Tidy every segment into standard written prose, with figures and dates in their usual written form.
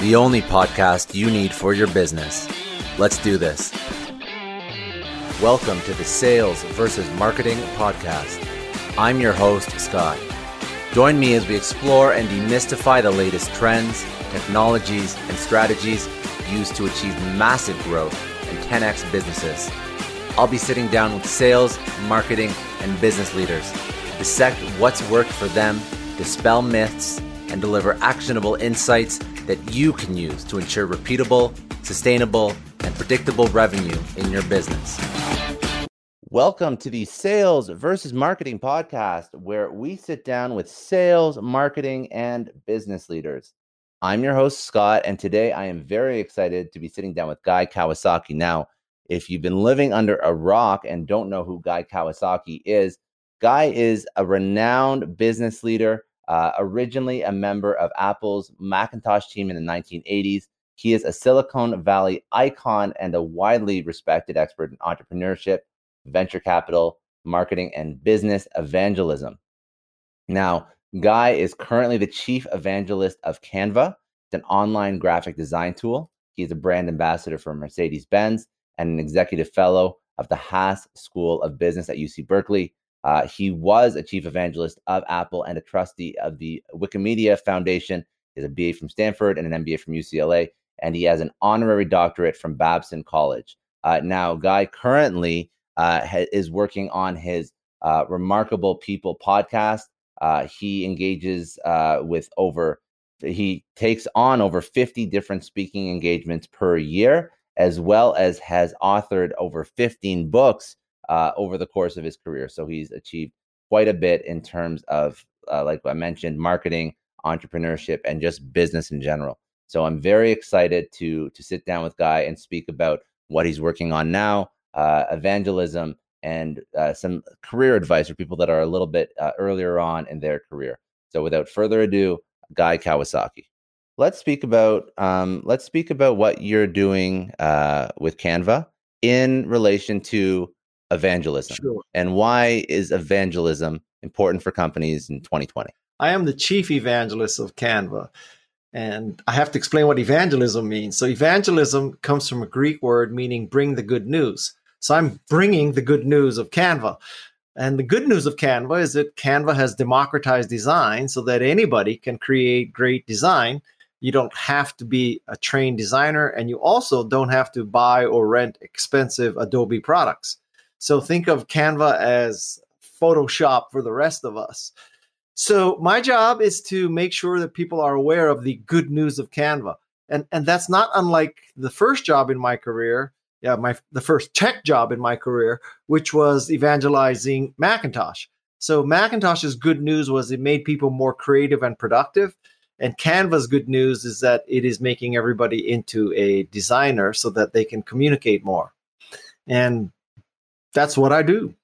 The only podcast you need for your business. Let's do this. Welcome to the Sales versus Marketing Podcast. I'm your host, Scott. Join me as we explore and demystify the latest trends, technologies, and strategies used to achieve massive growth and 10x businesses. I'll be sitting down with sales, marketing, and business leaders to dissect what's worked for them, dispel myths, and deliver actionable insights that you can use to ensure repeatable, sustainable, and predictable revenue in your business. Welcome to the Sales versus Marketing Podcast, where we sit down with sales, marketing, and business leaders. I'm your host, Scott, and today I am very excited to be sitting down with Guy Kawasaki. Now, if you've been living under a rock and don't know who Guy Kawasaki is, Guy is a renowned business leader, originally a member of Apple's Macintosh team in the 1980s. He is a Silicon Valley icon and a widely respected expert in entrepreneurship, venture capital, marketing, and business evangelism. Now, Guy is currently the chief evangelist of Canva, an online graphic design tool. He is a brand ambassador for Mercedes-Benz and an executive fellow of the Haas School of Business at UC Berkeley. He was a chief evangelist of Apple and a trustee of the Wikimedia Foundation. He has a BA from Stanford and an MBA from UCLA, and he has an honorary doctorate from Babson College. Now, Guy currently is working on his Remarkable People podcast. He engages he takes on over 50 different speaking engagements per year, as well as has authored over 15 books over the course of his career. So he's achieved quite a bit in terms of, like I mentioned, marketing, entrepreneurship, and just business in general. So I'm very excited to sit down with Guy and speak about what he's working on now, evangelism, and some career advice for people that are a little bit earlier on in their career. So without further ado, Guy Kawasaki. Let's speak about what you're doing with Canva in relation to evangelism. Sure. And why is evangelism important for companies in 2020? I am the chief evangelist of Canva, and I have to explain what evangelism means. So evangelism comes from a Greek word meaning bring the good news. So I'm bringing the good news of Canva. And the good news of Canva is that Canva has democratized design so that anybody can create great design. You don't have to be a trained designer, and you also don't have to buy or rent expensive Adobe products. So think of Canva as Photoshop for the rest of us. So my job is to make sure that people are aware of the good news of Canva. And that's not unlike the first job in my career. Yeah, the first tech job in my career, which was evangelizing Macintosh. So Macintosh's good news was it made people more creative and productive. And Canva's good news is that it is making everybody into a designer so that they can communicate more. And that's what I do.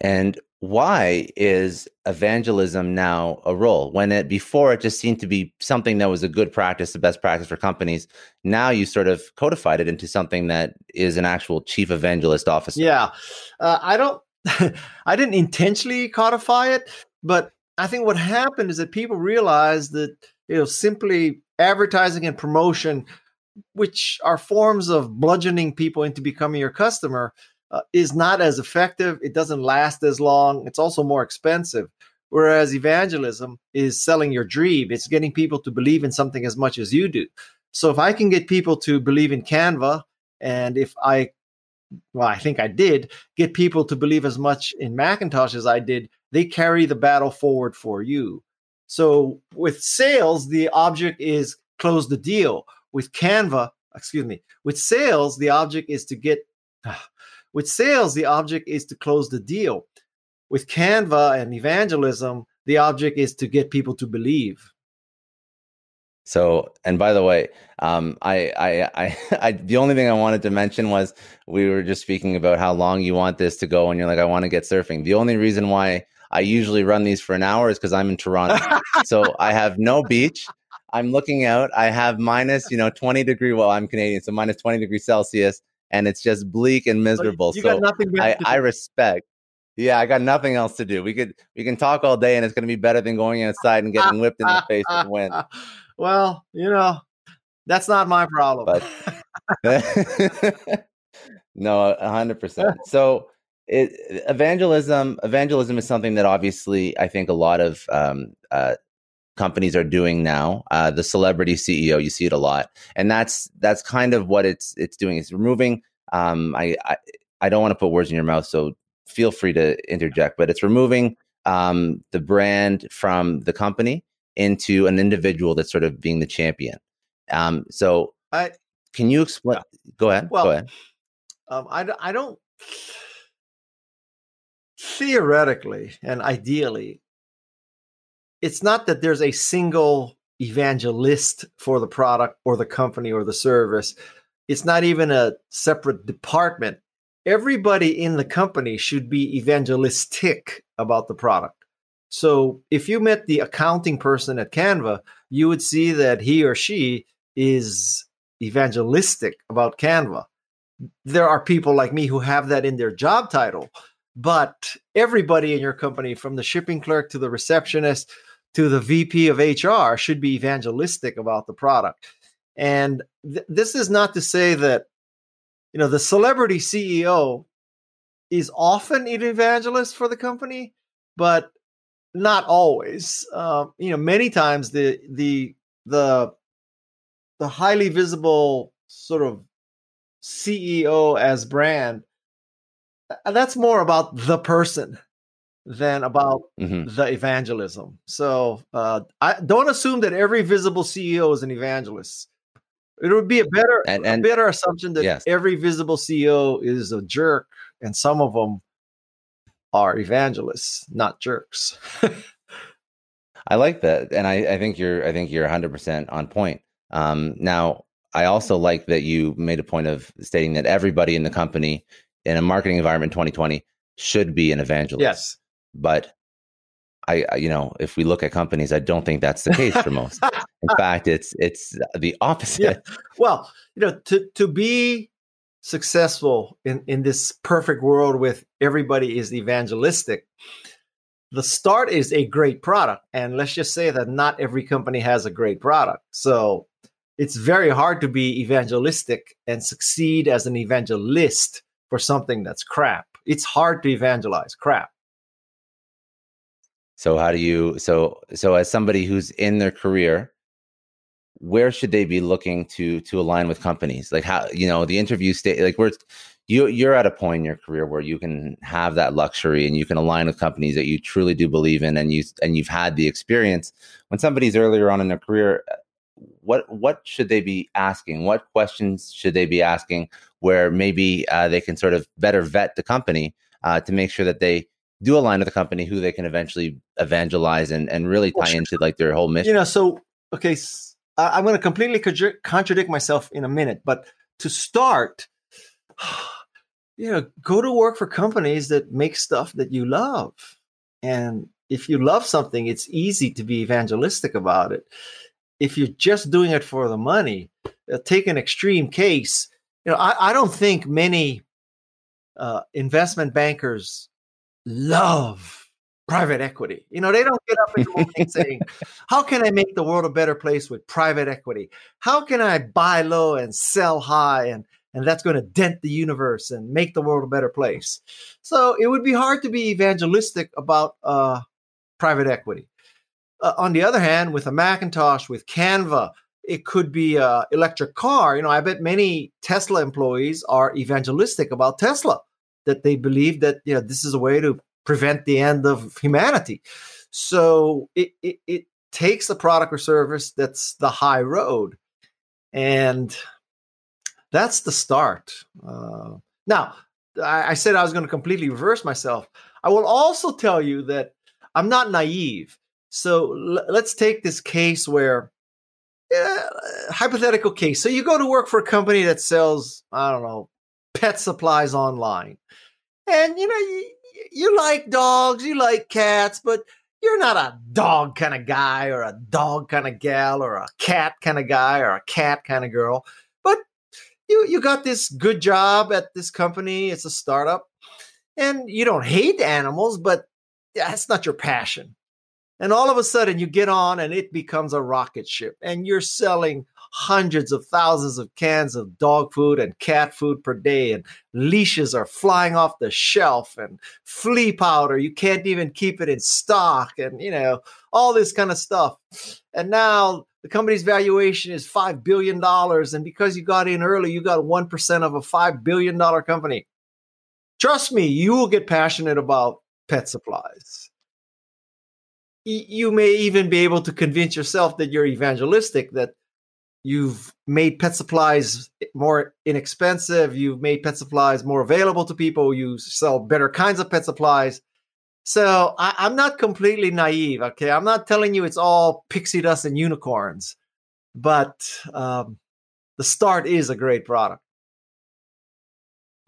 And why is evangelism now a role when before it just seemed to be something that was a good practice, the best practice for companies? Now you sort of codified it into something that is an actual chief evangelist officer. Yeah, I didn't intentionally codify it, but I think what happened is that people realized that simply advertising and promotion, which are forms of bludgeoning people into becoming your customer, is not as effective. It doesn't last as long. It's also more expensive. Whereas evangelism is selling your dream. It's getting people to believe in something as much as you do. So if I can get people to believe in Canva, and if I think I did get people to believe as much in Macintosh as I did, they carry the battle forward for you. So with sales, the object is close the deal. With sales, the object is to close the deal. With Canva and evangelism, the object is to get people to believe. So, and by the way, the only thing I wanted to mention was we were just speaking about how long you want this to go, and you're like, I want to get surfing. The only reason why I usually run these for an hour is because I'm in Toronto. So I have no beach. I'm looking out. I have minus, 20 degree. Well, I'm Canadian, so minus 20 degrees Celsius. And it's just bleak and miserable. I respect. Yeah, I got nothing else to do. We can talk all day, and it's going to be better than going outside and getting whipped in the face with the wind. Well, that's not my problem. But, no, 100%. So evangelism is something that obviously I think a lot of companies are doing now, the celebrity CEO, you see it a lot. And that's kind of what it's doing. It's removing, I don't want to put words in your mouth, so feel free to interject, but it's removing the brand from the company into an individual that's sort of being the champion. Can you explain? Yeah. Go ahead. Well, go ahead. I don't, theoretically and ideally, it's not that there's a single evangelist for the product or the company or the service. It's not even a separate department. Everybody in the company should be evangelistic about the product. So if you met the accounting person at Canva, you would see that he or she is evangelistic about Canva. There are people like me who have that in their job title, but everybody in your company, from the shipping clerk to the receptionist to the VP of HR, should be evangelistic about the product. And this is not to say that, the celebrity CEO is often an evangelist for the company, but not always. Many times the highly visible sort of CEO as brand, that's more about the person than about the evangelism. So I don't assume that every visible CEO is an evangelist. It would be a better assumption that every visible CEO is a jerk, and some of them are evangelists, not jerks. I like that, and I think you're 100% on point. Now, I also like that you made a point of stating that everybody in the company, in a marketing environment, 2020 should be an evangelist. Yes, but I if we look at companies, I don't think that's the case for most. In fact, it's the opposite. Yeah. Well, to be successful in this perfect world with everybody is evangelistic, the start is a great product, and let's just say that not every company has a great product. So it's very hard to be evangelistic and succeed as an evangelist for something that's crap. It's hard to evangelize crap. So how do you, so as somebody who's in their career, where should they be looking to align with companies? Like how, the interview stage, like where you're at a point in your career where you can have that luxury and you can align with companies that you truly do believe in, and you've had the experience. When somebody's earlier on in their career, what should they be asking? What questions should they be asking where maybe they can sort of better vet the company to make sure that they do align with the company who they can eventually evangelize and really tie into like their whole mission? I'm going to completely contradict myself in a minute, but to start, you know, go to work for companies that make stuff that you love. And if you love something, it's easy to be evangelistic about it. If you're just doing it for the money, take an extreme case. You know, I don't think many investment bankers love private equity. You know, they don't get up in the morning saying, how can I make the world a better place with private equity? How can I buy low and sell high? And that's going to dent the universe and make the world a better place. So it would be hard to be evangelistic about private equity. On the other hand, with a Macintosh, with Canva, it could be an electric car. You know, I bet many Tesla employees are evangelistic about Tesla, that they believe that, you know, this is a way to prevent the end of humanity. So it takes a product or service that's the high road. And that's the start. Now, I said I was going to completely reverse myself. I will also tell you that I'm not naive. So let's take this case where, hypothetical case. So you go to work for a company that sells, I don't know, pet supplies online. And, you know, you like dogs, you like cats, but you're not a dog kind of guy or a dog kind of gal or a cat kind of guy or a cat kind of girl. But you got this good job at this company. It's a startup. And you don't hate animals, but that's not your passion. And all of a sudden you get on and it becomes a rocket ship and you're selling hundreds of thousands of cans of dog food and cat food per day, and leashes are flying off the shelf and flea powder. You can't even keep it in stock and, you know, all this kind of stuff. And now the company's valuation is $5 billion. And because you got in early, you got 1% of a $5 billion company. Trust me, you will get passionate about pet supplies. You may even be able to convince yourself that you're evangelistic, that you've made pet supplies more inexpensive, you've made pet supplies more available to people, you sell better kinds of pet supplies. So I'm not completely naive, okay? I'm not telling you it's all pixie dust and unicorns, but the start is a great product.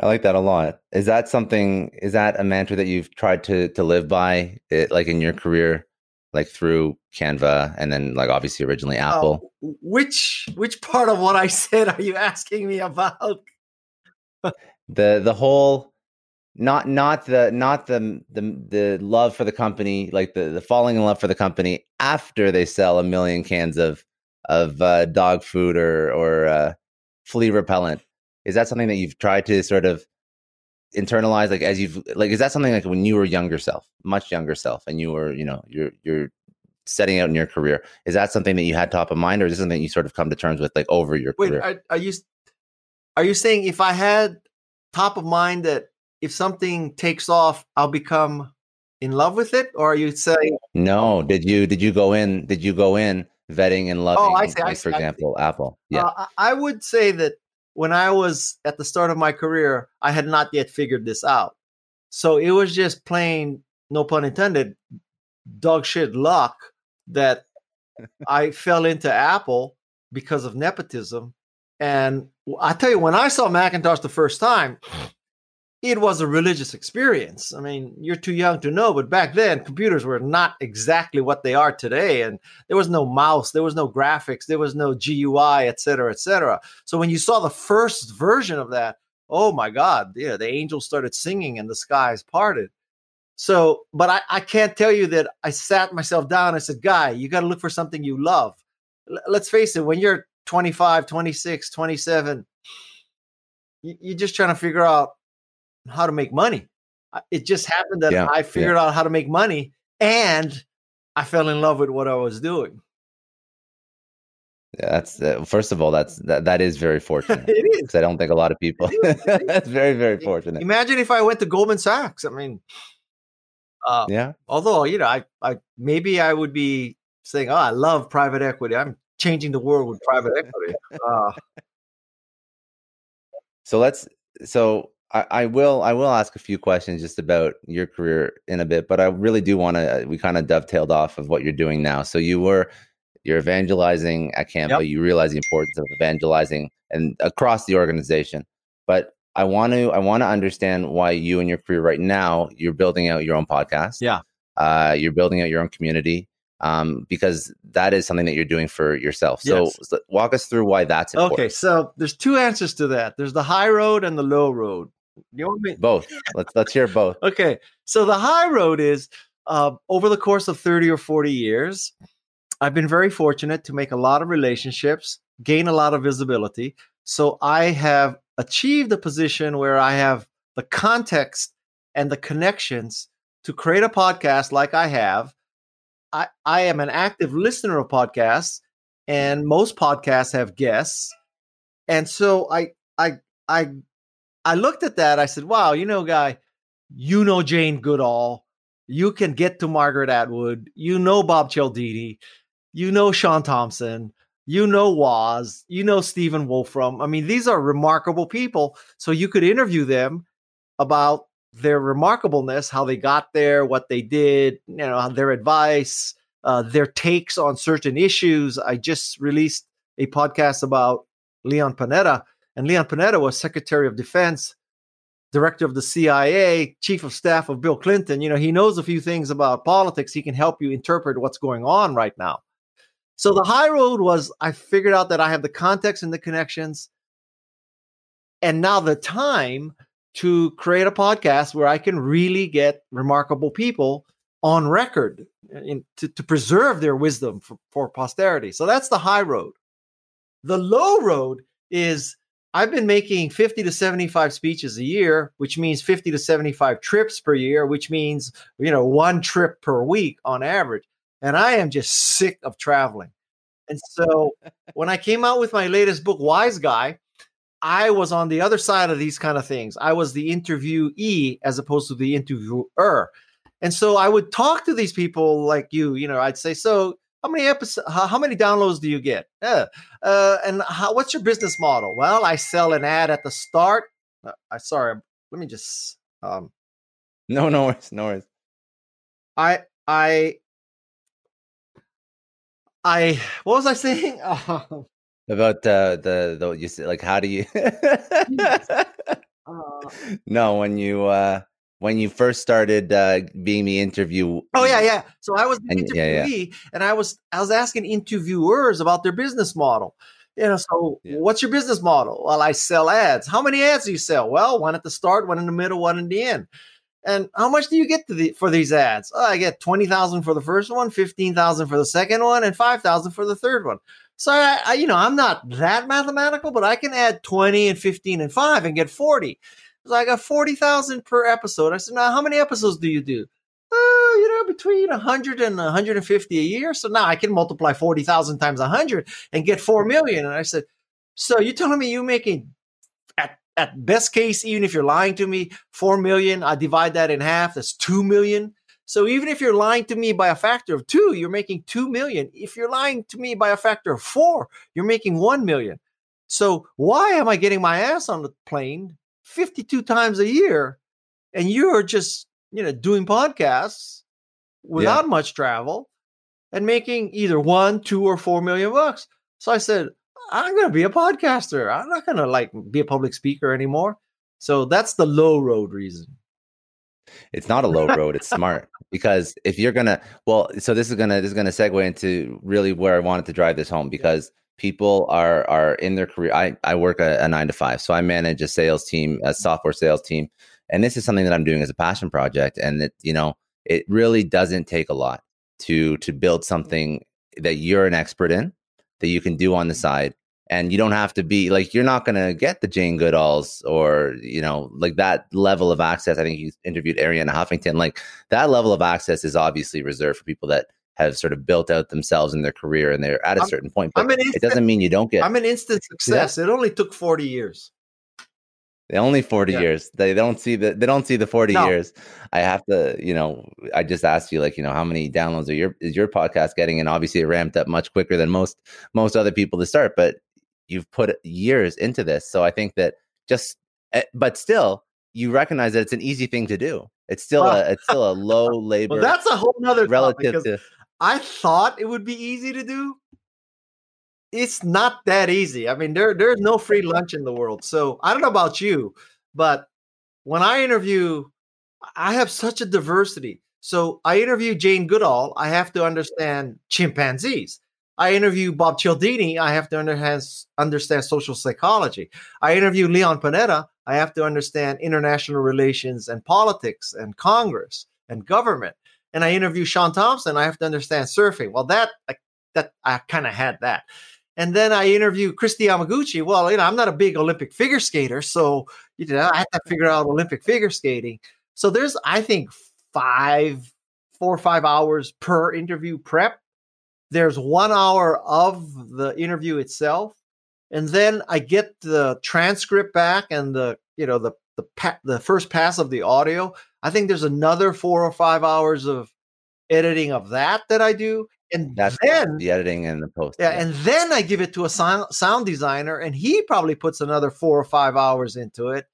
I like that a lot. Is that something, is that a mantra that you've tried to live by, it, like in your career? Like through Canva and then like obviously originally Apple. Which part of what I said are you asking me about? The whole not the love for the company, like the falling in love for the company after they sell a million cans of dog food or flea repellent. Is that something that you've tried to sort of internalize, like as you've, like, is that something like when you were younger self, much younger self, and you were, you know, you're setting out in your career, is that something that you had top of mind, or is this something you sort of come to terms with like over your career? Are you saying if I had top of mind that if something takes off, I'll become in love with it, or are you saying no? Did you go in vetting and loving? Oh, I see. Like, for example, Apple. Yeah, I would say that. When I was at the start of my career, I had not yet figured this out. So it was just plain, no pun intended, dog shit luck that I fell into Apple because of nepotism. And I tell you, when I saw Macintosh the first time, it was a religious experience. I mean, you're too young to know, but back then computers were not exactly what they are today. And there was no mouse, there was no graphics, there was no GUI, et cetera, et cetera. So when you saw the first version of that, oh my God, yeah, the angels started singing and the skies parted. So, but I can't tell you that I sat myself down and said, Guy, you got to look for something you love. Let's face it, when you're 25, 26, 27, you're just trying to figure out how to make money. It just happened that I figured out how to make money and I fell in love with what I was doing. Yeah, that's first of all, that is very fortunate. It is. I don't think a lot of people that's very, very fortunate. Imagine if I went to Goldman Sachs. I mean, although, you know, I maybe I would be saying, oh, I love private equity. I'm changing the world with private equity. I will ask a few questions just about your career in a bit, but I really do want to, we kind of dovetailed off of what you're doing now. So you're evangelizing at Canva. Yep. You realize the importance of evangelizing and across the organization, but I want to understand why you and your career right now, you're building out your own podcast. Yeah. You're building out your own community, because that is something that you're doing for yourself. So yes. Walk us through why that's important. Okay. So there's two answers to that. There's the high road and the low road. You know what I mean? Both. Let's hear both. Okay. So the high road is, over the course of 30 or 40 years, I've been very fortunate to make a lot of relationships, gain a lot of visibility. So I have achieved a position where I have the context and the connections to create a podcast like I have. I am an active listener of podcasts, and most podcasts have guests. And so I looked at that. I said, wow, you know, Guy, you know Jane Goodall. You can get to Margaret Atwood. You know Bob Cialdini. You know Sean Thompson. You know Woz. You know Stephen Wolfram. I mean, these are remarkable people. So you could interview them about their remarkableness, how they got there, what they did, you know, their advice, their takes on certain issues. I just released a podcast about Leon Panetta, and Leon Panetta was Secretary of Defense, Director of the CIA, Chief of Staff of Bill Clinton. You know, he knows a few things about politics. He can help you interpret what's going on right now. So the high road was, I figured out that I have the context and the connections, and now the time to create a podcast where I can really get remarkable people on record and to preserve their wisdom for posterity. So that's the high road. The low road is I've been making 50 to 75 speeches a year, which means 50 to 75 trips per year, which means, you know, one trip per week on average. And I am just sick of traveling. And so when I came out with my latest book, Wise Guy, I was on the other side of these kind of things. I was the interviewee as opposed to the interviewer. And so I would talk to these people like you, you know, I'd say, so how many downloads do you get? And what's your business model? Well, I sell an ad at the start. Let me just. No worries. What was I saying? About the you say, like, how do you? No, when you first started being the interview. Oh yeah. So I was the interviewee, and I was asking interviewers about their business model. You know, so what's your business model? Well, I sell ads. How many ads do you sell? Well, one at the start, one in the middle, one in the end. And how much do you get for these ads? Oh, I get $20,000 for the first one, $15,000 for the second one, and $5,000 for the third one. So I, you know, I'm not that mathematical, but I can add 20 and 15 and 5 and get 40. So I got 40,000 per episode. I said, now how many episodes do you do? Between 100 and 150 a year. So now I can multiply 40,000 times 100 and get 4 million. And I said, so you're telling me you're making, at best case, even if you're lying to me, 4 million, I divide that in half, that's 2 million. So even if you're lying to me by a factor of 2, you're making 2 million. If you're lying to me by a factor of 4, you're making 1 million. So why am I getting my ass on the plane 52 times a year and you're just, you know, doing podcasts without much travel and making either 1, 2, or 4 million bucks? So I said, I'm going to be a podcaster. I'm not going to like be a public speaker anymore. So that's the low road reason. It's not a low road. It's smart, because if you're going to, so this is going to segue into really where I wanted to drive this home, because people are in their career. I work a 9-to-5, so I manage a sales team, a software sales team. And this is something that I'm doing as a passion project. And it, you know, it really doesn't take a lot to build something that you're an expert in, that you can do on the side. And you don't have to be like, you're not going to get the Jane Goodalls or, you know, like that level of access. I think you interviewed Arianna Huffington. Like that level of access is obviously reserved for people that have sort of built out themselves in their career and they're at a certain point. But it doesn't mean you don't get. I'm an instant success. It only took 40 years. Only 40 years. They don't see the 40 years. I have to, you know, I just asked you, like, you know, how many downloads is your podcast getting? And obviously it ramped up much quicker than most other people to start, but you've put years into this. So I think that but still you recognize that it's an easy thing to do. It's still a low labor. Well, that's a whole nother relative to. I thought it would be easy to do. It's not that easy. I mean, there's no free lunch in the world. So I don't know about you, But when I interview, I have such a diversity. So I interview Jane Goodall. I have to understand chimpanzees. I interview Bob Cialdini. I have to understand social psychology. I interview Leon Panetta. I have to understand international relations and politics and Congress and government. And I interview Sean Thompson. I have to understand surfing. Well, I kind of had that. And then I interview Christy Yamaguchi. Well, I'm not a big Olympic figure skater, so I had to figure out Olympic figure skating. So there's, I think, 4 or 5 hours per interview prep. There's 1 hour of the interview itself, and then I get the transcript back and the first pass of the audio. I think there's another 4 or 5 hours of editing of that I do, and that's then the editing and the post. Yeah, and then I give it to a sound designer, and he probably puts another 4 or 5 hours into it.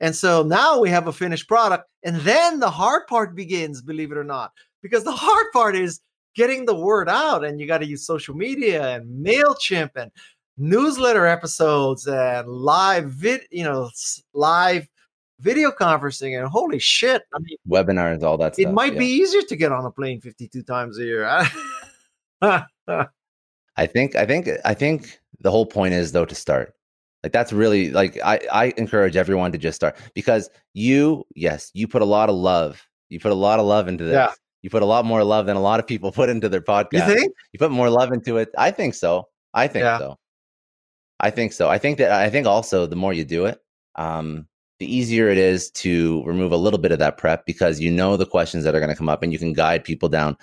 And so now we have a finished product, and then the hard part begins, believe it or not, because the hard part is getting the word out, and you got to use social media and MailChimp and newsletter episodes and live video conferencing and holy shit. I mean, webinars, all that stuff. It might be easier to get on a plane 52 times a year. I think the whole point is though to start. Like that's really I encourage everyone to just start, because you put a lot of love. You put a lot of love into this. Yeah. You put a lot more love than a lot of people put into their podcast. You think? You put more love into it. I think so. I think also the more you do it, the easier it is to remove a little bit of that prep, because the questions that are going to come up, and you can guide people down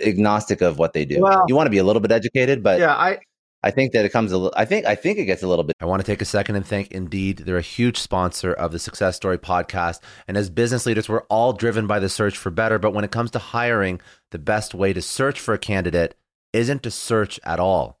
agnostic of what they do. Well, you want to be a little bit educated, but yeah, I think it gets a little bit. I want to take a second and thank Indeed. They're a huge sponsor of the Success Story podcast. And as business leaders, we're all driven by the search for better. But when it comes to hiring, the best way to search for a candidate isn't to search at all.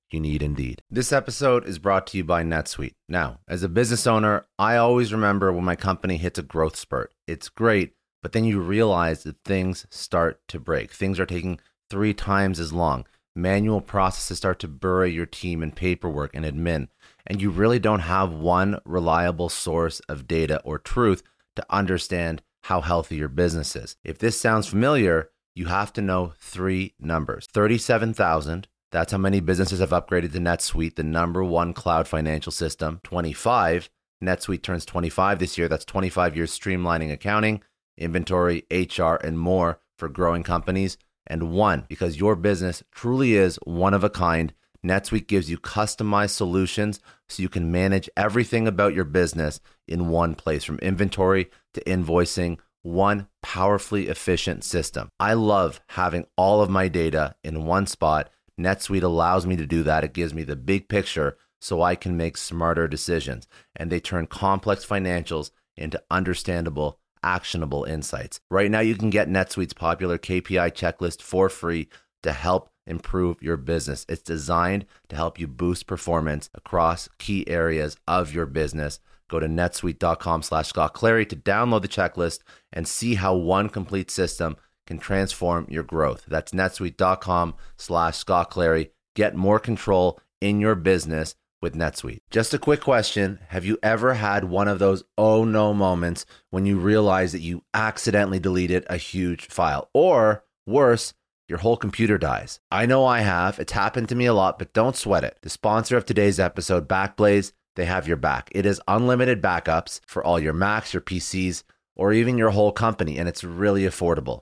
you need Indeed. This episode is brought to you by NetSuite. Now, as a business owner, I always remember when my company hits a growth spurt. It's great, but then you realize that things start to break. Things are taking 3 times as long. Manual processes start to bury your team in paperwork and admin, and you really don't have one reliable source of data or truth to understand how healthy your business is. If this sounds familiar, you have to know 3 numbers. 37,000. That's how many businesses have upgraded to NetSuite, the #1 cloud financial system. 25, NetSuite turns 25 this year. That's 25 years streamlining accounting, inventory, HR, and more for growing companies. And 1, because your business truly is one of a kind, NetSuite gives you customized solutions so you can manage everything about your business in one place, from inventory to invoicing. One powerfully efficient system. I love having all of my data in one spot. NetSuite allows me to do that. It gives me the big picture so I can make smarter decisions. And they turn complex financials into understandable, actionable insights. Right now, you can get NetSuite's popular KPI checklist for free to help improve your business. It's designed to help you boost performance across key areas of your business. Go to netsuite.com/ScottClary to download the checklist and see how one complete system can transform your growth. That's netsuite.com/ScottClary. Get more control in your business with NetSuite. Just a quick question. Have you ever had one of those oh no moments when you realize that you accidentally deleted a huge file? Or worse, your whole computer dies? I know I have. It's happened to me a lot, but don't sweat it. The sponsor of today's episode, Backblaze, they have your back. It is unlimited backups for all your Macs, your PCs, or even your whole company, and it's really affordable.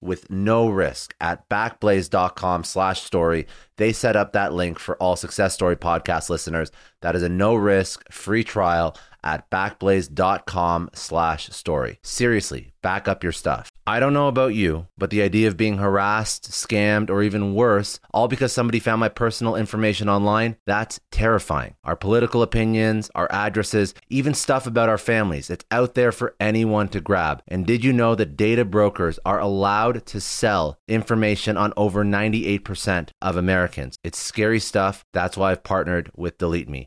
with no risk at backblaze.com/story. They set up that link for all Success Story podcast listeners. That is a no-risk free trial at backblaze.com/story. Seriously, back up your stuff. I don't know about you, but the idea of being harassed, scammed, or even worse, all because somebody found my personal information online, that's terrifying. Our political opinions, our addresses, even stuff about our families, it's out there for anyone to grab. And did you know that data brokers are allowed to sell information on over 98% of Americans? It's scary stuff. That's why I've partnered with DeleteMe.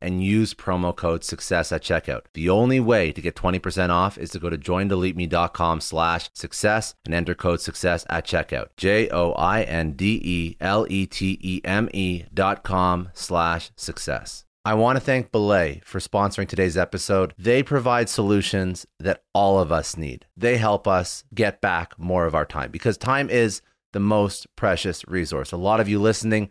and use promo code success at checkout. The only way to get 20% off is to go to joindeleteme.com/success and enter code success at checkout. joindeleteme.com/success. I want to thank Belay for sponsoring today's episode. They provide solutions that all of us need. They help us get back more of our time because time is the most precious resource. A lot of you listening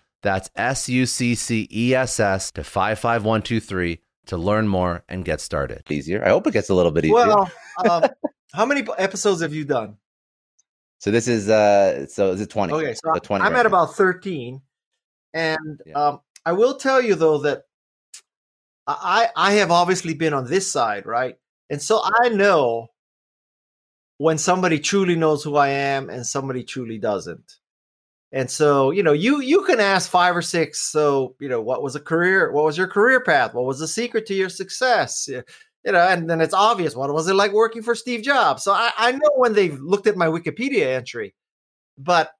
that's SUCCESS, to 55123 to learn more and get started. Easier. I hope it gets a little bit easier. Well, how many episodes have you done? So this is, is it 20? Okay, so 20 I'm right at now. About 13. And yeah. I will tell you, though, that I have obviously been on this side, right? And so I know when somebody truly knows who I am and somebody truly doesn't. And so, you know, you can ask five or six. So, you know, what was a career? What was your career path? What was the secret to your success? You know, and then it's obvious. What was it like working for Steve Jobs? So I know when they've looked at my Wikipedia entry, but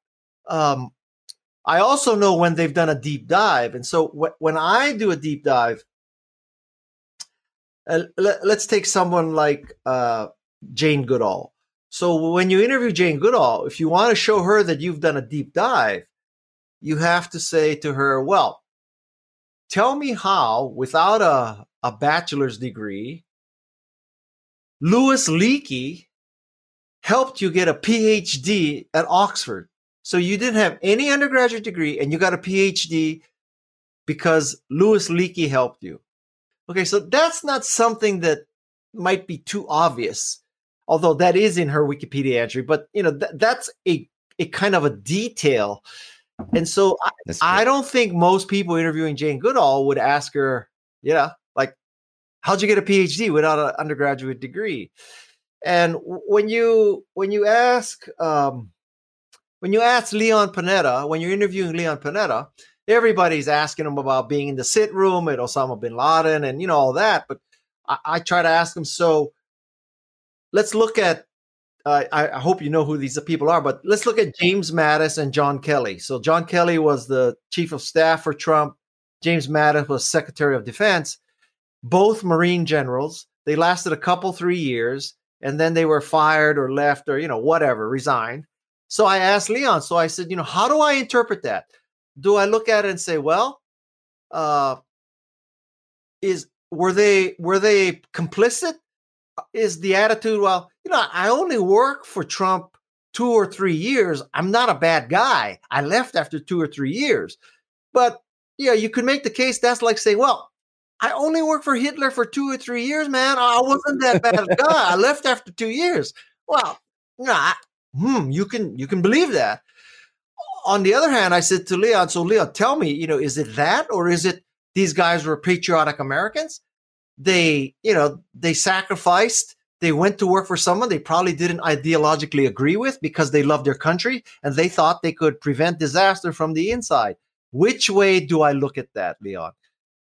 I also know when they've done a deep dive. And so when I do a deep dive, let's take someone like Jane Goodall. So when you interview Jane Goodall, if you want to show her that you've done a deep dive, you have to say to her, well, tell me how, without a bachelor's degree, Louis Leakey helped you get a PhD at Oxford. So you didn't have any undergraduate degree and you got a PhD because Louis Leakey helped you. Okay, so that's not something that might be too obvious, although that is in her Wikipedia entry. But, you know, that's a kind of a detail. And so I don't think most people interviewing Jane Goodall would ask her, how'd you get a PhD without an undergraduate degree? And when you ask Leon Panetta, when you're interviewing Leon Panetta, everybody's asking him about being in the sit room at Osama bin Laden and, you know, all that. But I try to ask him, so let's look at, I hope you know who these people are, but let's look at James Mattis and John Kelly. So John Kelly was the chief of staff for Trump. James Mattis was Secretary of Defense, both Marine generals. They lasted a couple, 3 years, and then they were fired or left or, you know, whatever, resigned. So I asked Leon, so I said, you know, how do I interpret that? Do I look at it and say, well, were they complicit? Is the attitude, well, you know, I only work for Trump 2 or 3 years. I'm not a bad guy. I left after 2 or 3 years. But, yeah, you could make the case that's like saying, well, I only worked for Hitler for 2 or 3 years, man. I wasn't that bad a guy. I left after 2 years. Well, you know, you can believe that. On the other hand, I said to Leon, so Leon, tell me, you know, is it that, or is it these guys were patriotic Americans? They, you know, they sacrificed. They went to work for someone they probably didn't ideologically agree with because they loved their country and they thought they could prevent disaster from the inside. Which way do I look at that, Leon?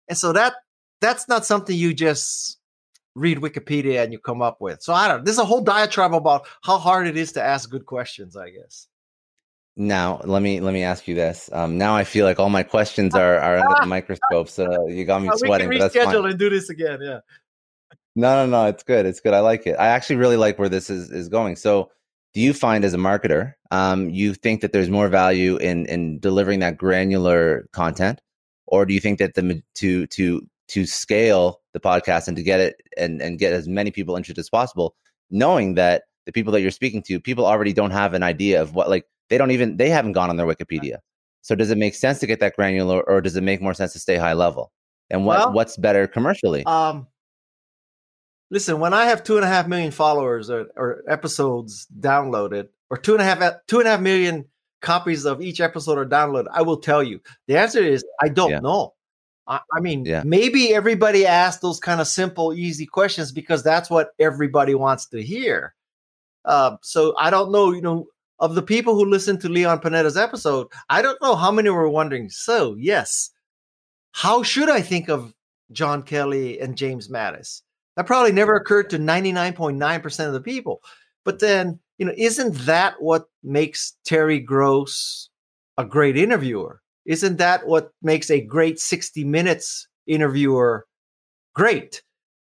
And so that's not something you just read Wikipedia and you come up with. So I don't know. There's a whole diatribe about how hard it is to ask good questions, I guess. Now, let me ask you this. Now I feel like all my questions are under the microscope, so you got me sweating. We can reschedule, but that's fine. And do this again, yeah. No, it's good. It's good. I like it. I actually really like where this is going. So do you find as a marketer, you think that there's more value in delivering that granular content? Or do you think that to scale the podcast and to get it and get as many people interested as possible, knowing that the people that you're speaking to, people already don't have an idea of what, like, they haven't gone on their Wikipedia. So does it make sense to get that granular, or does it make more sense to stay high level? And what's better commercially? Listen, when I have 2.5 million followers or episodes downloaded, or 2.5 million copies of each episode are downloaded, I will tell you. The answer is I don't know. I mean, maybe everybody asks those kind of simple, easy questions because that's what everybody wants to hear. So I don't know, you know, of the people who listened to Leon Panetta's episode, I don't know how many were wondering, so yes, how should I think of John Kelly and James Mattis? That probably never occurred to 99.9% of the people. But then, you know, isn't that what makes Terry Gross a great interviewer? Isn't that what makes a great 60 Minutes interviewer great?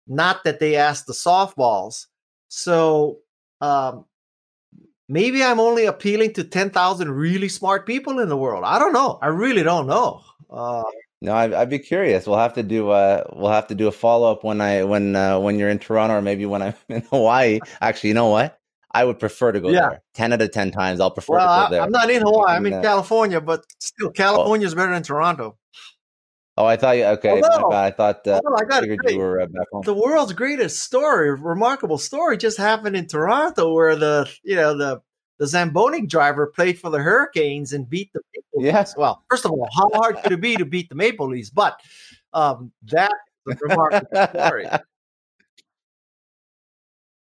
Not that they ask the softballs. So, maybe I'm only appealing to 10,000 really smart people in the world. I don't know. I really don't know. No, I'd be curious. We'll have to do a follow up when you're in Toronto, or maybe when I'm in Hawaii. Actually, you know what? I would prefer to go there. 10 out of 10 times, I'll prefer to go there. I'm not in Hawaii. I'm in California, but still, California is better than Toronto. Oh, I thought you. Okay, although, I thought. I figured you were back home. The world's greatest story, remarkable story, just happened in Toronto, where the Zamboni driver played for the Hurricanes and beat the Maple Leafs. Yes. Well, first of all, how hard could it be to beat the Maple Leafs? But that's a remarkable story.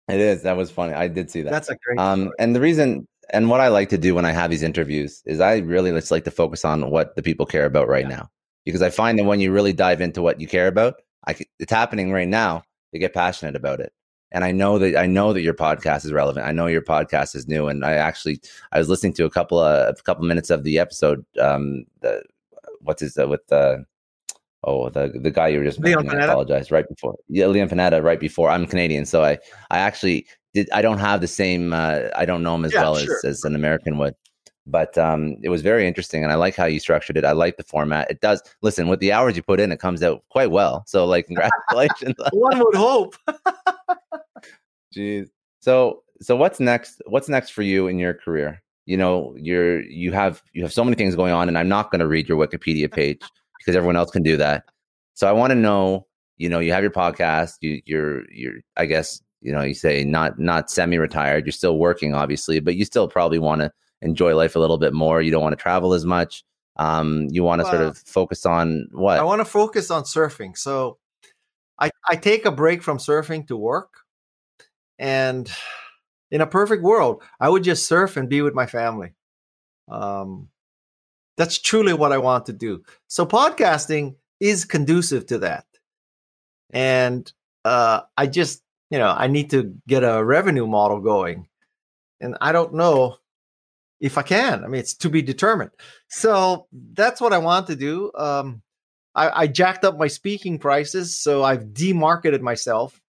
It is. That was funny. I did see that. That's a great. Story. And the reason. And what I like to do when I have these interviews is I really just like to focus on what the people care about right now. Because I find that when you really dive into what you care about, it's happening right now, they get passionate about it. And I know that your podcast is relevant. I know your podcast is new. And I was listening to a couple minutes of the episode. The guy you were just mentioning. I apologize. Right before, Leon Panetta. Right before. I'm Canadian, so I actually did. I don't have the same. I don't know him as as an American would. But it was very interesting, and I like how you structured it. I like the format. It does. Listen, with the hours you put in, it comes out quite well. So, like, congratulations. One would hope. Jeez. So what's next? What's next for you in your career? You know, you have so many things going on, and I'm not going to read your Wikipedia page because everyone else can do that. So I want to know. You know, you have your podcast. You're I guess, you know, you say not semi-retired. You're still working, obviously, but you still probably want to enjoy life a little bit more. You don't want to travel as much. You want to sort of focus on what? I want to focus on surfing. So I take a break from surfing to work. And in a perfect world, I would just surf and be with my family. That's truly what I want to do. So podcasting is conducive to that. And I just, I need to get a revenue model going. And I don't know if I can. I mean, it's to be determined. So that's what I want to do. I jacked up my speaking prices, so I've demarketed myself.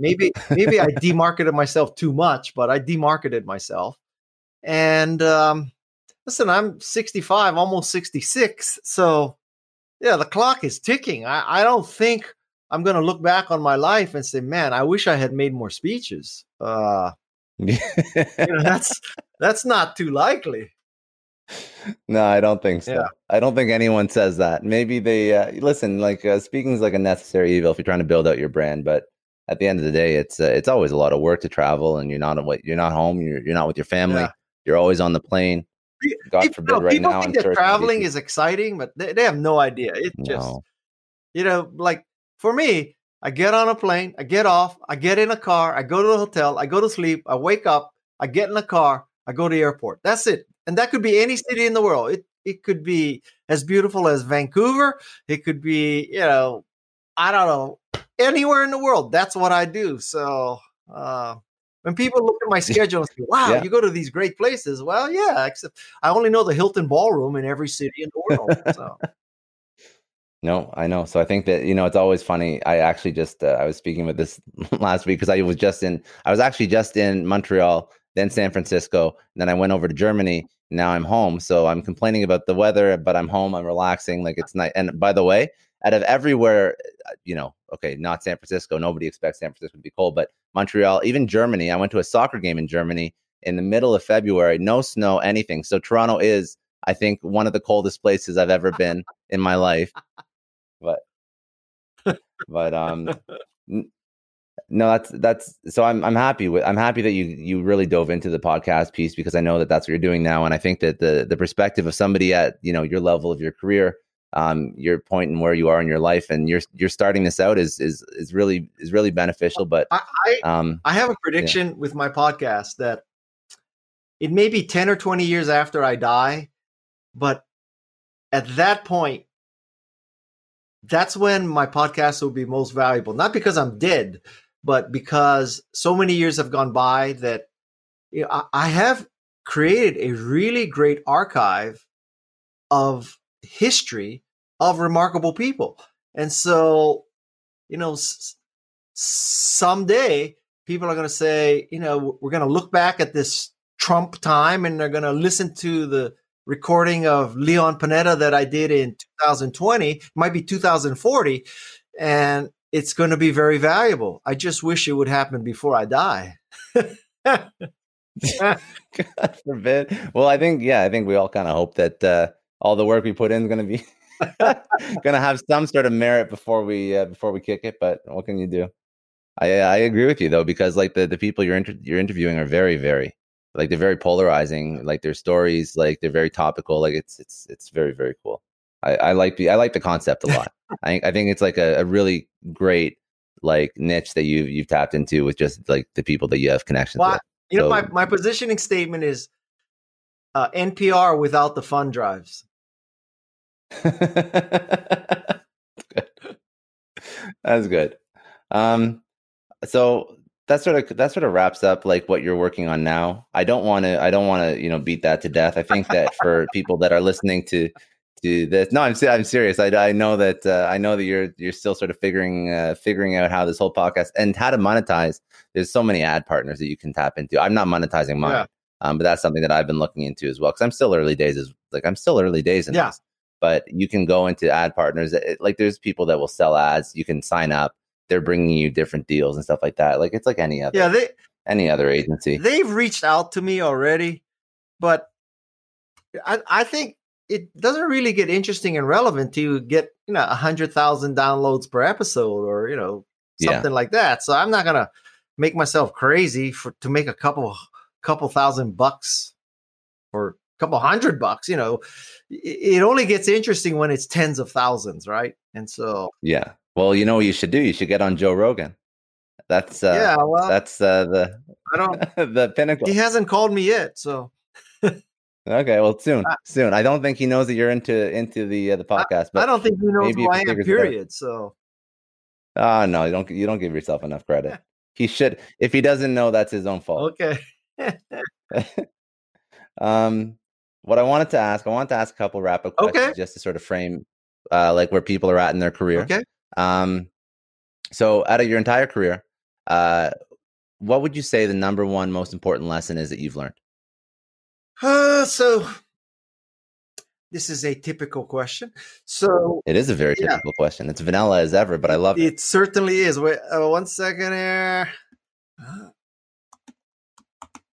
Maybe I demarketed myself too much, but I demarketed myself. And listen, I'm 65, almost 66. So yeah, the clock is ticking. I don't think I'm going to look back on my life and say, man, I wish I had made more speeches. That's not too likely. No, I don't think so. Yeah. I don't think anyone says that. Maybe they listen, speaking is like a necessary evil if you're trying to build out your brand, but at the end of the day, it's always a lot of work to travel, and you're not home, you're not with your family, yeah. You're always on the plane. God forbid, right now, people think that traveling is exciting, but they have no idea. It's just, for me, I get on a plane, I get off, I get in a car, I go to the hotel, I go to sleep, I wake up, I get in a car, I go to the airport. That's it. And that could be any city in the world. It could be as beautiful as Vancouver. It could be, I don't know, anywhere in the world. That's what I do. So when people look at my schedule and say, wow, you go to these great places. Well, yeah, except I only know the Hilton Ballroom in every city in the world. So. No, I know. So I think that, it's always funny. I actually just, I was speaking with this last week because I was actually just in Montreal, then San Francisco, and then I went over to Germany. Now I'm home. So I'm complaining about the weather, but I'm home. I'm relaxing. Like it's nice. And by the way, out of everywhere, not San Francisco. Nobody expects San Francisco to be cold, but Montreal, even Germany, I went to a soccer game in Germany in the middle of February, no snow, anything. So Toronto is, I think, one of the coldest places I've ever been in my life. No, that's so I'm happy with. I'm happy that you really dove into the podcast piece, because I know that that's what you're doing now, and I think that the perspective of somebody at your level of your career, your point and where you are in your life, and you're starting this out is really beneficial. But I have a prediction with my podcast that it may be 10 or 20 years after I die, but at that point, that's when my podcast will be most valuable. Not because I'm dead, but because so many years have gone by that I have created a really great archive of history of remarkable people. And so, someday people are going to say, we're going to look back at this Trump time and they're going to listen to the recording of Leon Panetta that I did in 2020, it might be 2040, and it's going to be very valuable. I just wish it would happen before I die. God forbid. Well, I think we all kind of hope that all the work we put in is going to be going to have some sort of merit before we kick it. But what can you do? I agree with you though, because the people you're interviewing are very, very. They're very polarizing, their stories, they're very topical. It's very, very cool. I like the concept a lot. I think it's a really great, niche that you've tapped into with just the people that you have connections with. My positioning statement is NPR without the fun drives. That's good. So That sort of wraps up what you're working on now. I don't want to beat that to death. I think that for people that are listening to this, no, I'm serious. I know that you're still sort of figuring out how this whole podcast and how to monetize. There's so many ad partners that you can tap into. I'm not monetizing mine, but that's something that I've been looking into as well, because I'm still early days. In this, but you can go into ad partners. There's people that will sell ads. You can sign up. They're bringing you different deals and stuff like that. It's like any other, any other agency. They've reached out to me already, but I think it doesn't really get interesting and relevant to get, 100,000 downloads per episode or, something like that. So I'm not going to make myself crazy to make a couple $1,000 or a couple $100. It only gets interesting when it's tens of thousands. Right. And so, yeah. Well, you know what you should do? You should get on Joe Rogan. That's that's the the pinnacle. He hasn't called me yet, so. Okay, well, soon. I don't think he knows that you're into the podcast. But I don't think he knows who I am. Period. So. Ah, no, you don't give yourself enough credit. He should. If he doesn't know, that's his own fault. Okay. What I wanted to ask a couple rapid questions just to sort of frame, like where people are at in their career. Okay. So out of your entire career, what would you say the number one most important lesson is that you've learned? So this is a typical question. So it is a very typical question. It's vanilla as ever, but I love it. It certainly is. Wait, 1 second here.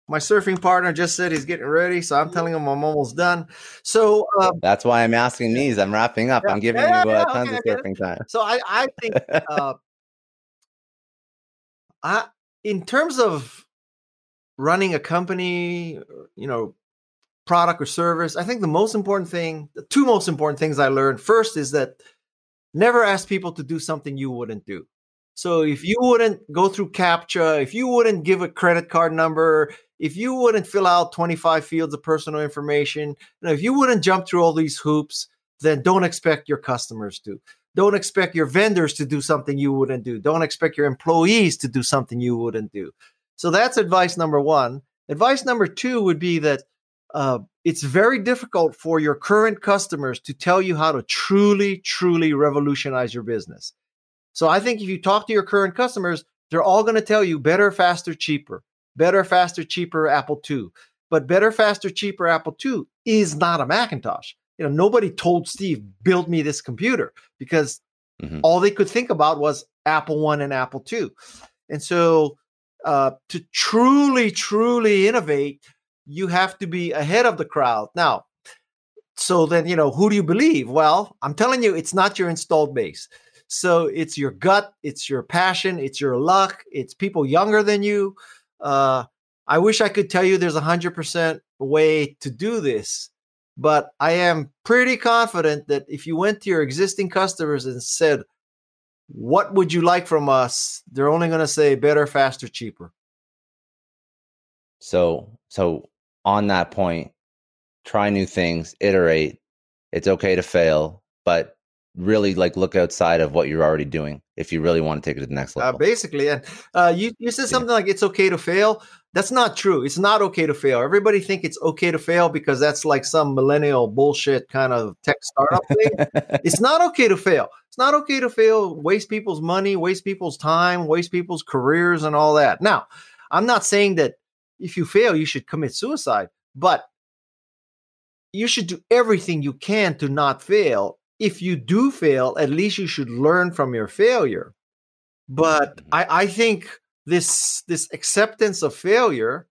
My surfing partner just said he's getting ready, so I'm telling him I'm almost done. So that's why I'm asking these. I'm wrapping up. I'm giving you tons of surfing time. So I think in terms of running a company, you know, product or service, I think the two most important things I learned first is that never ask people to do something you wouldn't do. So if you wouldn't go through CAPTCHA, if you wouldn't give a credit card number, if you wouldn't fill out 25 fields of personal information, if you wouldn't jump through all these hoops, then don't expect your customers to. Don't expect your vendors to do something you wouldn't do. Don't expect your employees to do something you wouldn't do. So that's advice number one. Advice number two would be that it's very difficult for your current customers to tell you how to truly, truly revolutionize your business. So I think if you talk to your current customers, they're all going to tell you better, faster, cheaper Apple II. But better, faster, cheaper Apple II is not a Macintosh. Nobody told Steve, build me this computer, because all they could think about was Apple I and Apple II. And so to truly, truly innovate, you have to be ahead of the crowd. Now, so then, who do you believe? Well, I'm telling you, it's not your installed base. So it's your gut, it's your passion, it's your luck, it's people younger than you. I wish I could tell you there's 100% way to do this, but I am pretty confident that if you went to your existing customers and said, what would you like from us? They're only going to say better, faster, cheaper. So on that point, try new things, iterate. It's okay to fail, but really look outside of what you're already doing if you really want to take it to the next level. Basically, and you said something like it's okay to fail. That's not true. It's not okay to fail. Everybody think it's okay to fail because that's like some millennial bullshit kind of tech startup thing. It's not okay to fail. It's not okay to fail, waste people's money, waste people's time, waste people's careers and all that. Now, I'm not saying that if you fail, you should commit suicide, but you should do everything you can to not fail. If you do fail, at least you should learn from your failure. But I think this acceptance of failure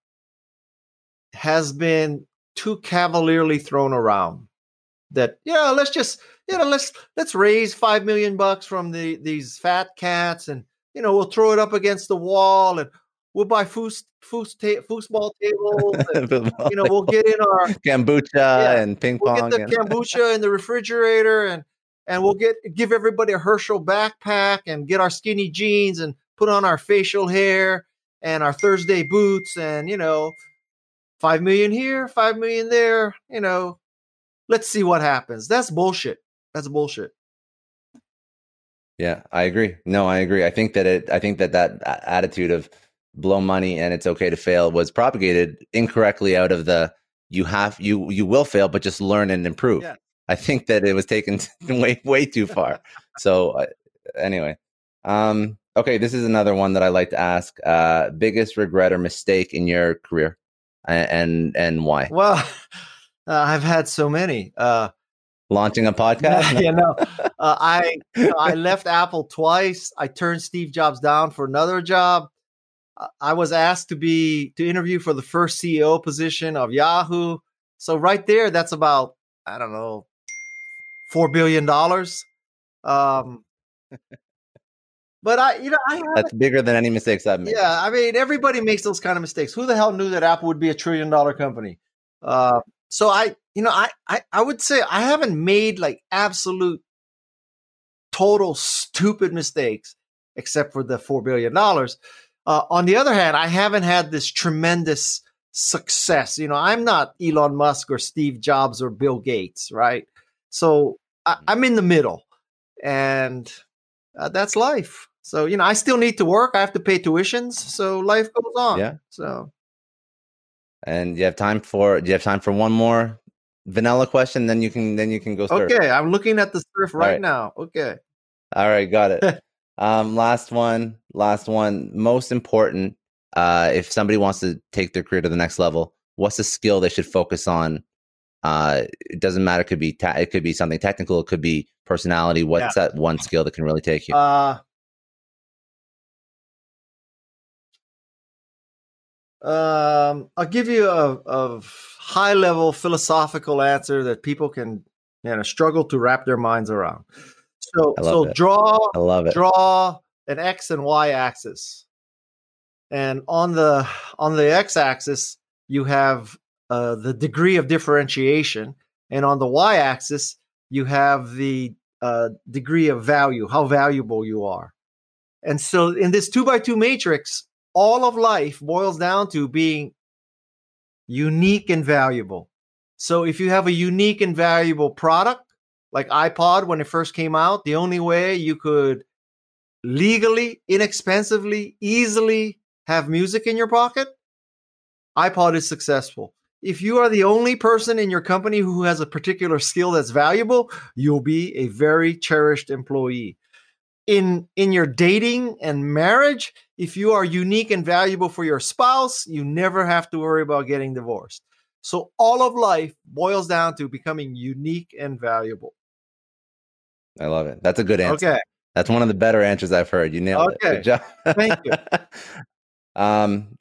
has been too cavalierly thrown around. That let's just let's raise $5 million from these fat cats, and we'll throw it up against the wall, and we'll buy foosball tables. And, we'll get in our kombucha and ping pong. We'll get the kombucha in the refrigerator, and we'll give everybody a Herschel backpack and get our skinny jeans and put on our facial hair and our Thursday boots and 5 million here, 5 million there. Let's see what happens. That's bullshit. That's bullshit. Yeah, I agree. No, I agree. I think that attitude of blow money and it's okay to fail was propagated incorrectly out of the you will fail, but just learn and improve. Yeah. I think that it was taken way too far. So anyway, okay, this is another one that I like to ask: biggest regret or mistake in your career, and why? Well, I've had so many. Launching a podcast? I left Apple twice. I turned Steve Jobs down for another job. I was asked to interview for the first CEO position of Yahoo. So right there, that's about, I don't know, $4 billion. But I that's bigger than any mistakes I've made. Yeah. I mean, everybody makes those kind of mistakes. Who the hell knew that Apple would be $1 trillion company? So I would say I haven't made total stupid mistakes. except for the $4 billion. On the other hand, I haven't had this tremendous success. You know, I'm not Elon Musk or Steve Jobs or Bill Gates, right? So I'm in the middle, and that's life. So, you know, I still need to work. I have to pay tuitions. So life goes on. Yeah. So. And do you have time for one more vanilla question? Then you can go surf. Okay. I'm looking at the surf right now. Okay. All right. Got it. Last one. Most important, if somebody wants to take their career to the next level, what's the skill they should focus on? It doesn't matter. It could be something technical. It could be personality. What's that one skill that can really take you? I'll give you a high level philosophical answer that people can struggle to wrap their minds around. So draw an X and Y axis, and on the X axis you have the degree of differentiation, and on the Y axis you have the degree of value, how valuable you are. And so in this 2x2 matrix, all of life boils down to being unique and valuable. So if you have a unique and valuable product, like iPod, when it first came out, the only way you could legally, inexpensively, easily have music in your pocket, iPod is successful. If you are the only person in your company who has a particular skill that's valuable, you'll be a very cherished employee. In your dating and marriage, if you are unique and valuable for your spouse, you never have to worry about getting divorced. So all of life boils down to becoming unique and valuable. I love it. That's a good answer. Okay. That's one of the better answers I've heard. You nailed it. Good job. Thank you.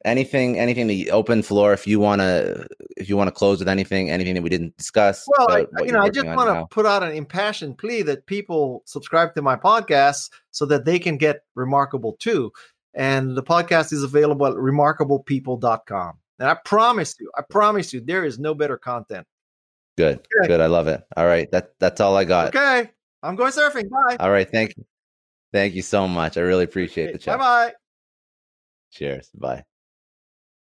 Anything the open floor, if you want to close with anything that we didn't discuss. Well, I just want to put out an impassioned plea that people subscribe to my podcast so that they can get remarkable too. And the podcast is available at remarkablepeople.com. And I promise you, there is no better content. Good. Okay. Good. I love it. All right. That's all I got. Okay. I'm going surfing. Bye. All right. Thank you. Thank you so much. I really appreciate the chat. Bye-bye. Cheers. Bye.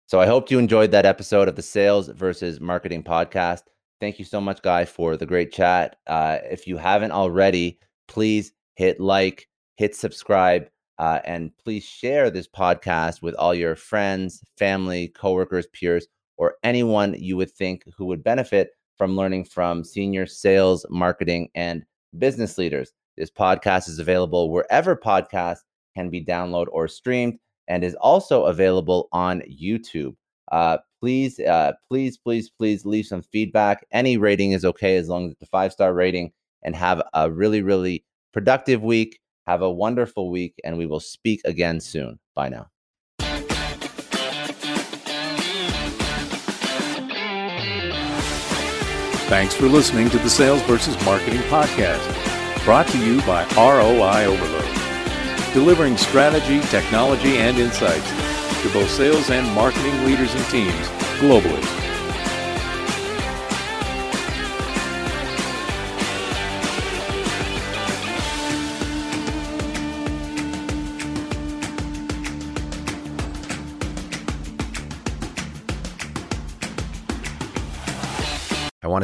So I hope you enjoyed that episode of the Sales versus Marketing podcast. Thank you so much, Guy, for the great chat. If you haven't already, please hit like, hit subscribe. And please share this podcast with all your friends, family, coworkers, peers, or anyone you would think who would benefit from learning from senior sales, marketing, and business leaders. This podcast is available wherever podcasts can be downloaded or streamed, and is also available on YouTube. Please leave some feedback. Any rating is okay as long as it's a 5-star rating, and have a really, really productive week. Have a wonderful week, and we will speak again soon. Bye now. Thanks for listening to the Sales vs. Marketing podcast, brought to you by ROI Overload, delivering strategy, technology, and insights to both sales and marketing leaders and teams globally. I want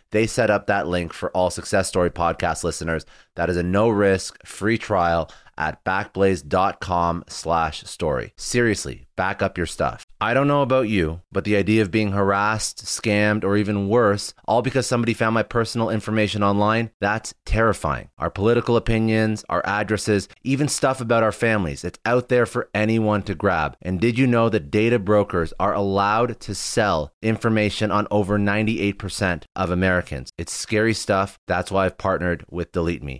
They set up that link for all Success Story podcast listeners. That is a no-risk free trial at backblaze.com/story. Seriously, back up your stuff. I don't know about you, but the idea of being harassed, scammed, or even worse, all because somebody found my personal information online, that's terrifying. Our political opinions, our addresses, even stuff about our families, it's out there for anyone to grab. And did you know that data brokers are allowed to sell information on over 98% of Americans? It's scary stuff. That's why I've partnered with DeleteMe.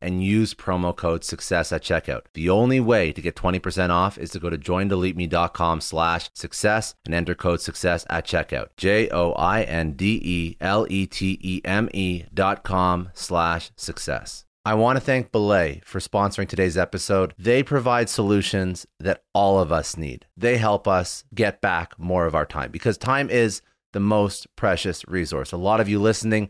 and use promo code success at checkout. The only way to get 20% off is to go to joindeleteme.com/success and enter code success at checkout. joindeleteme.com/success. I want to thank Belay for sponsoring today's episode. They provide solutions that all of us need. They help us get back more of our time because time is the most precious resource. A lot of you listening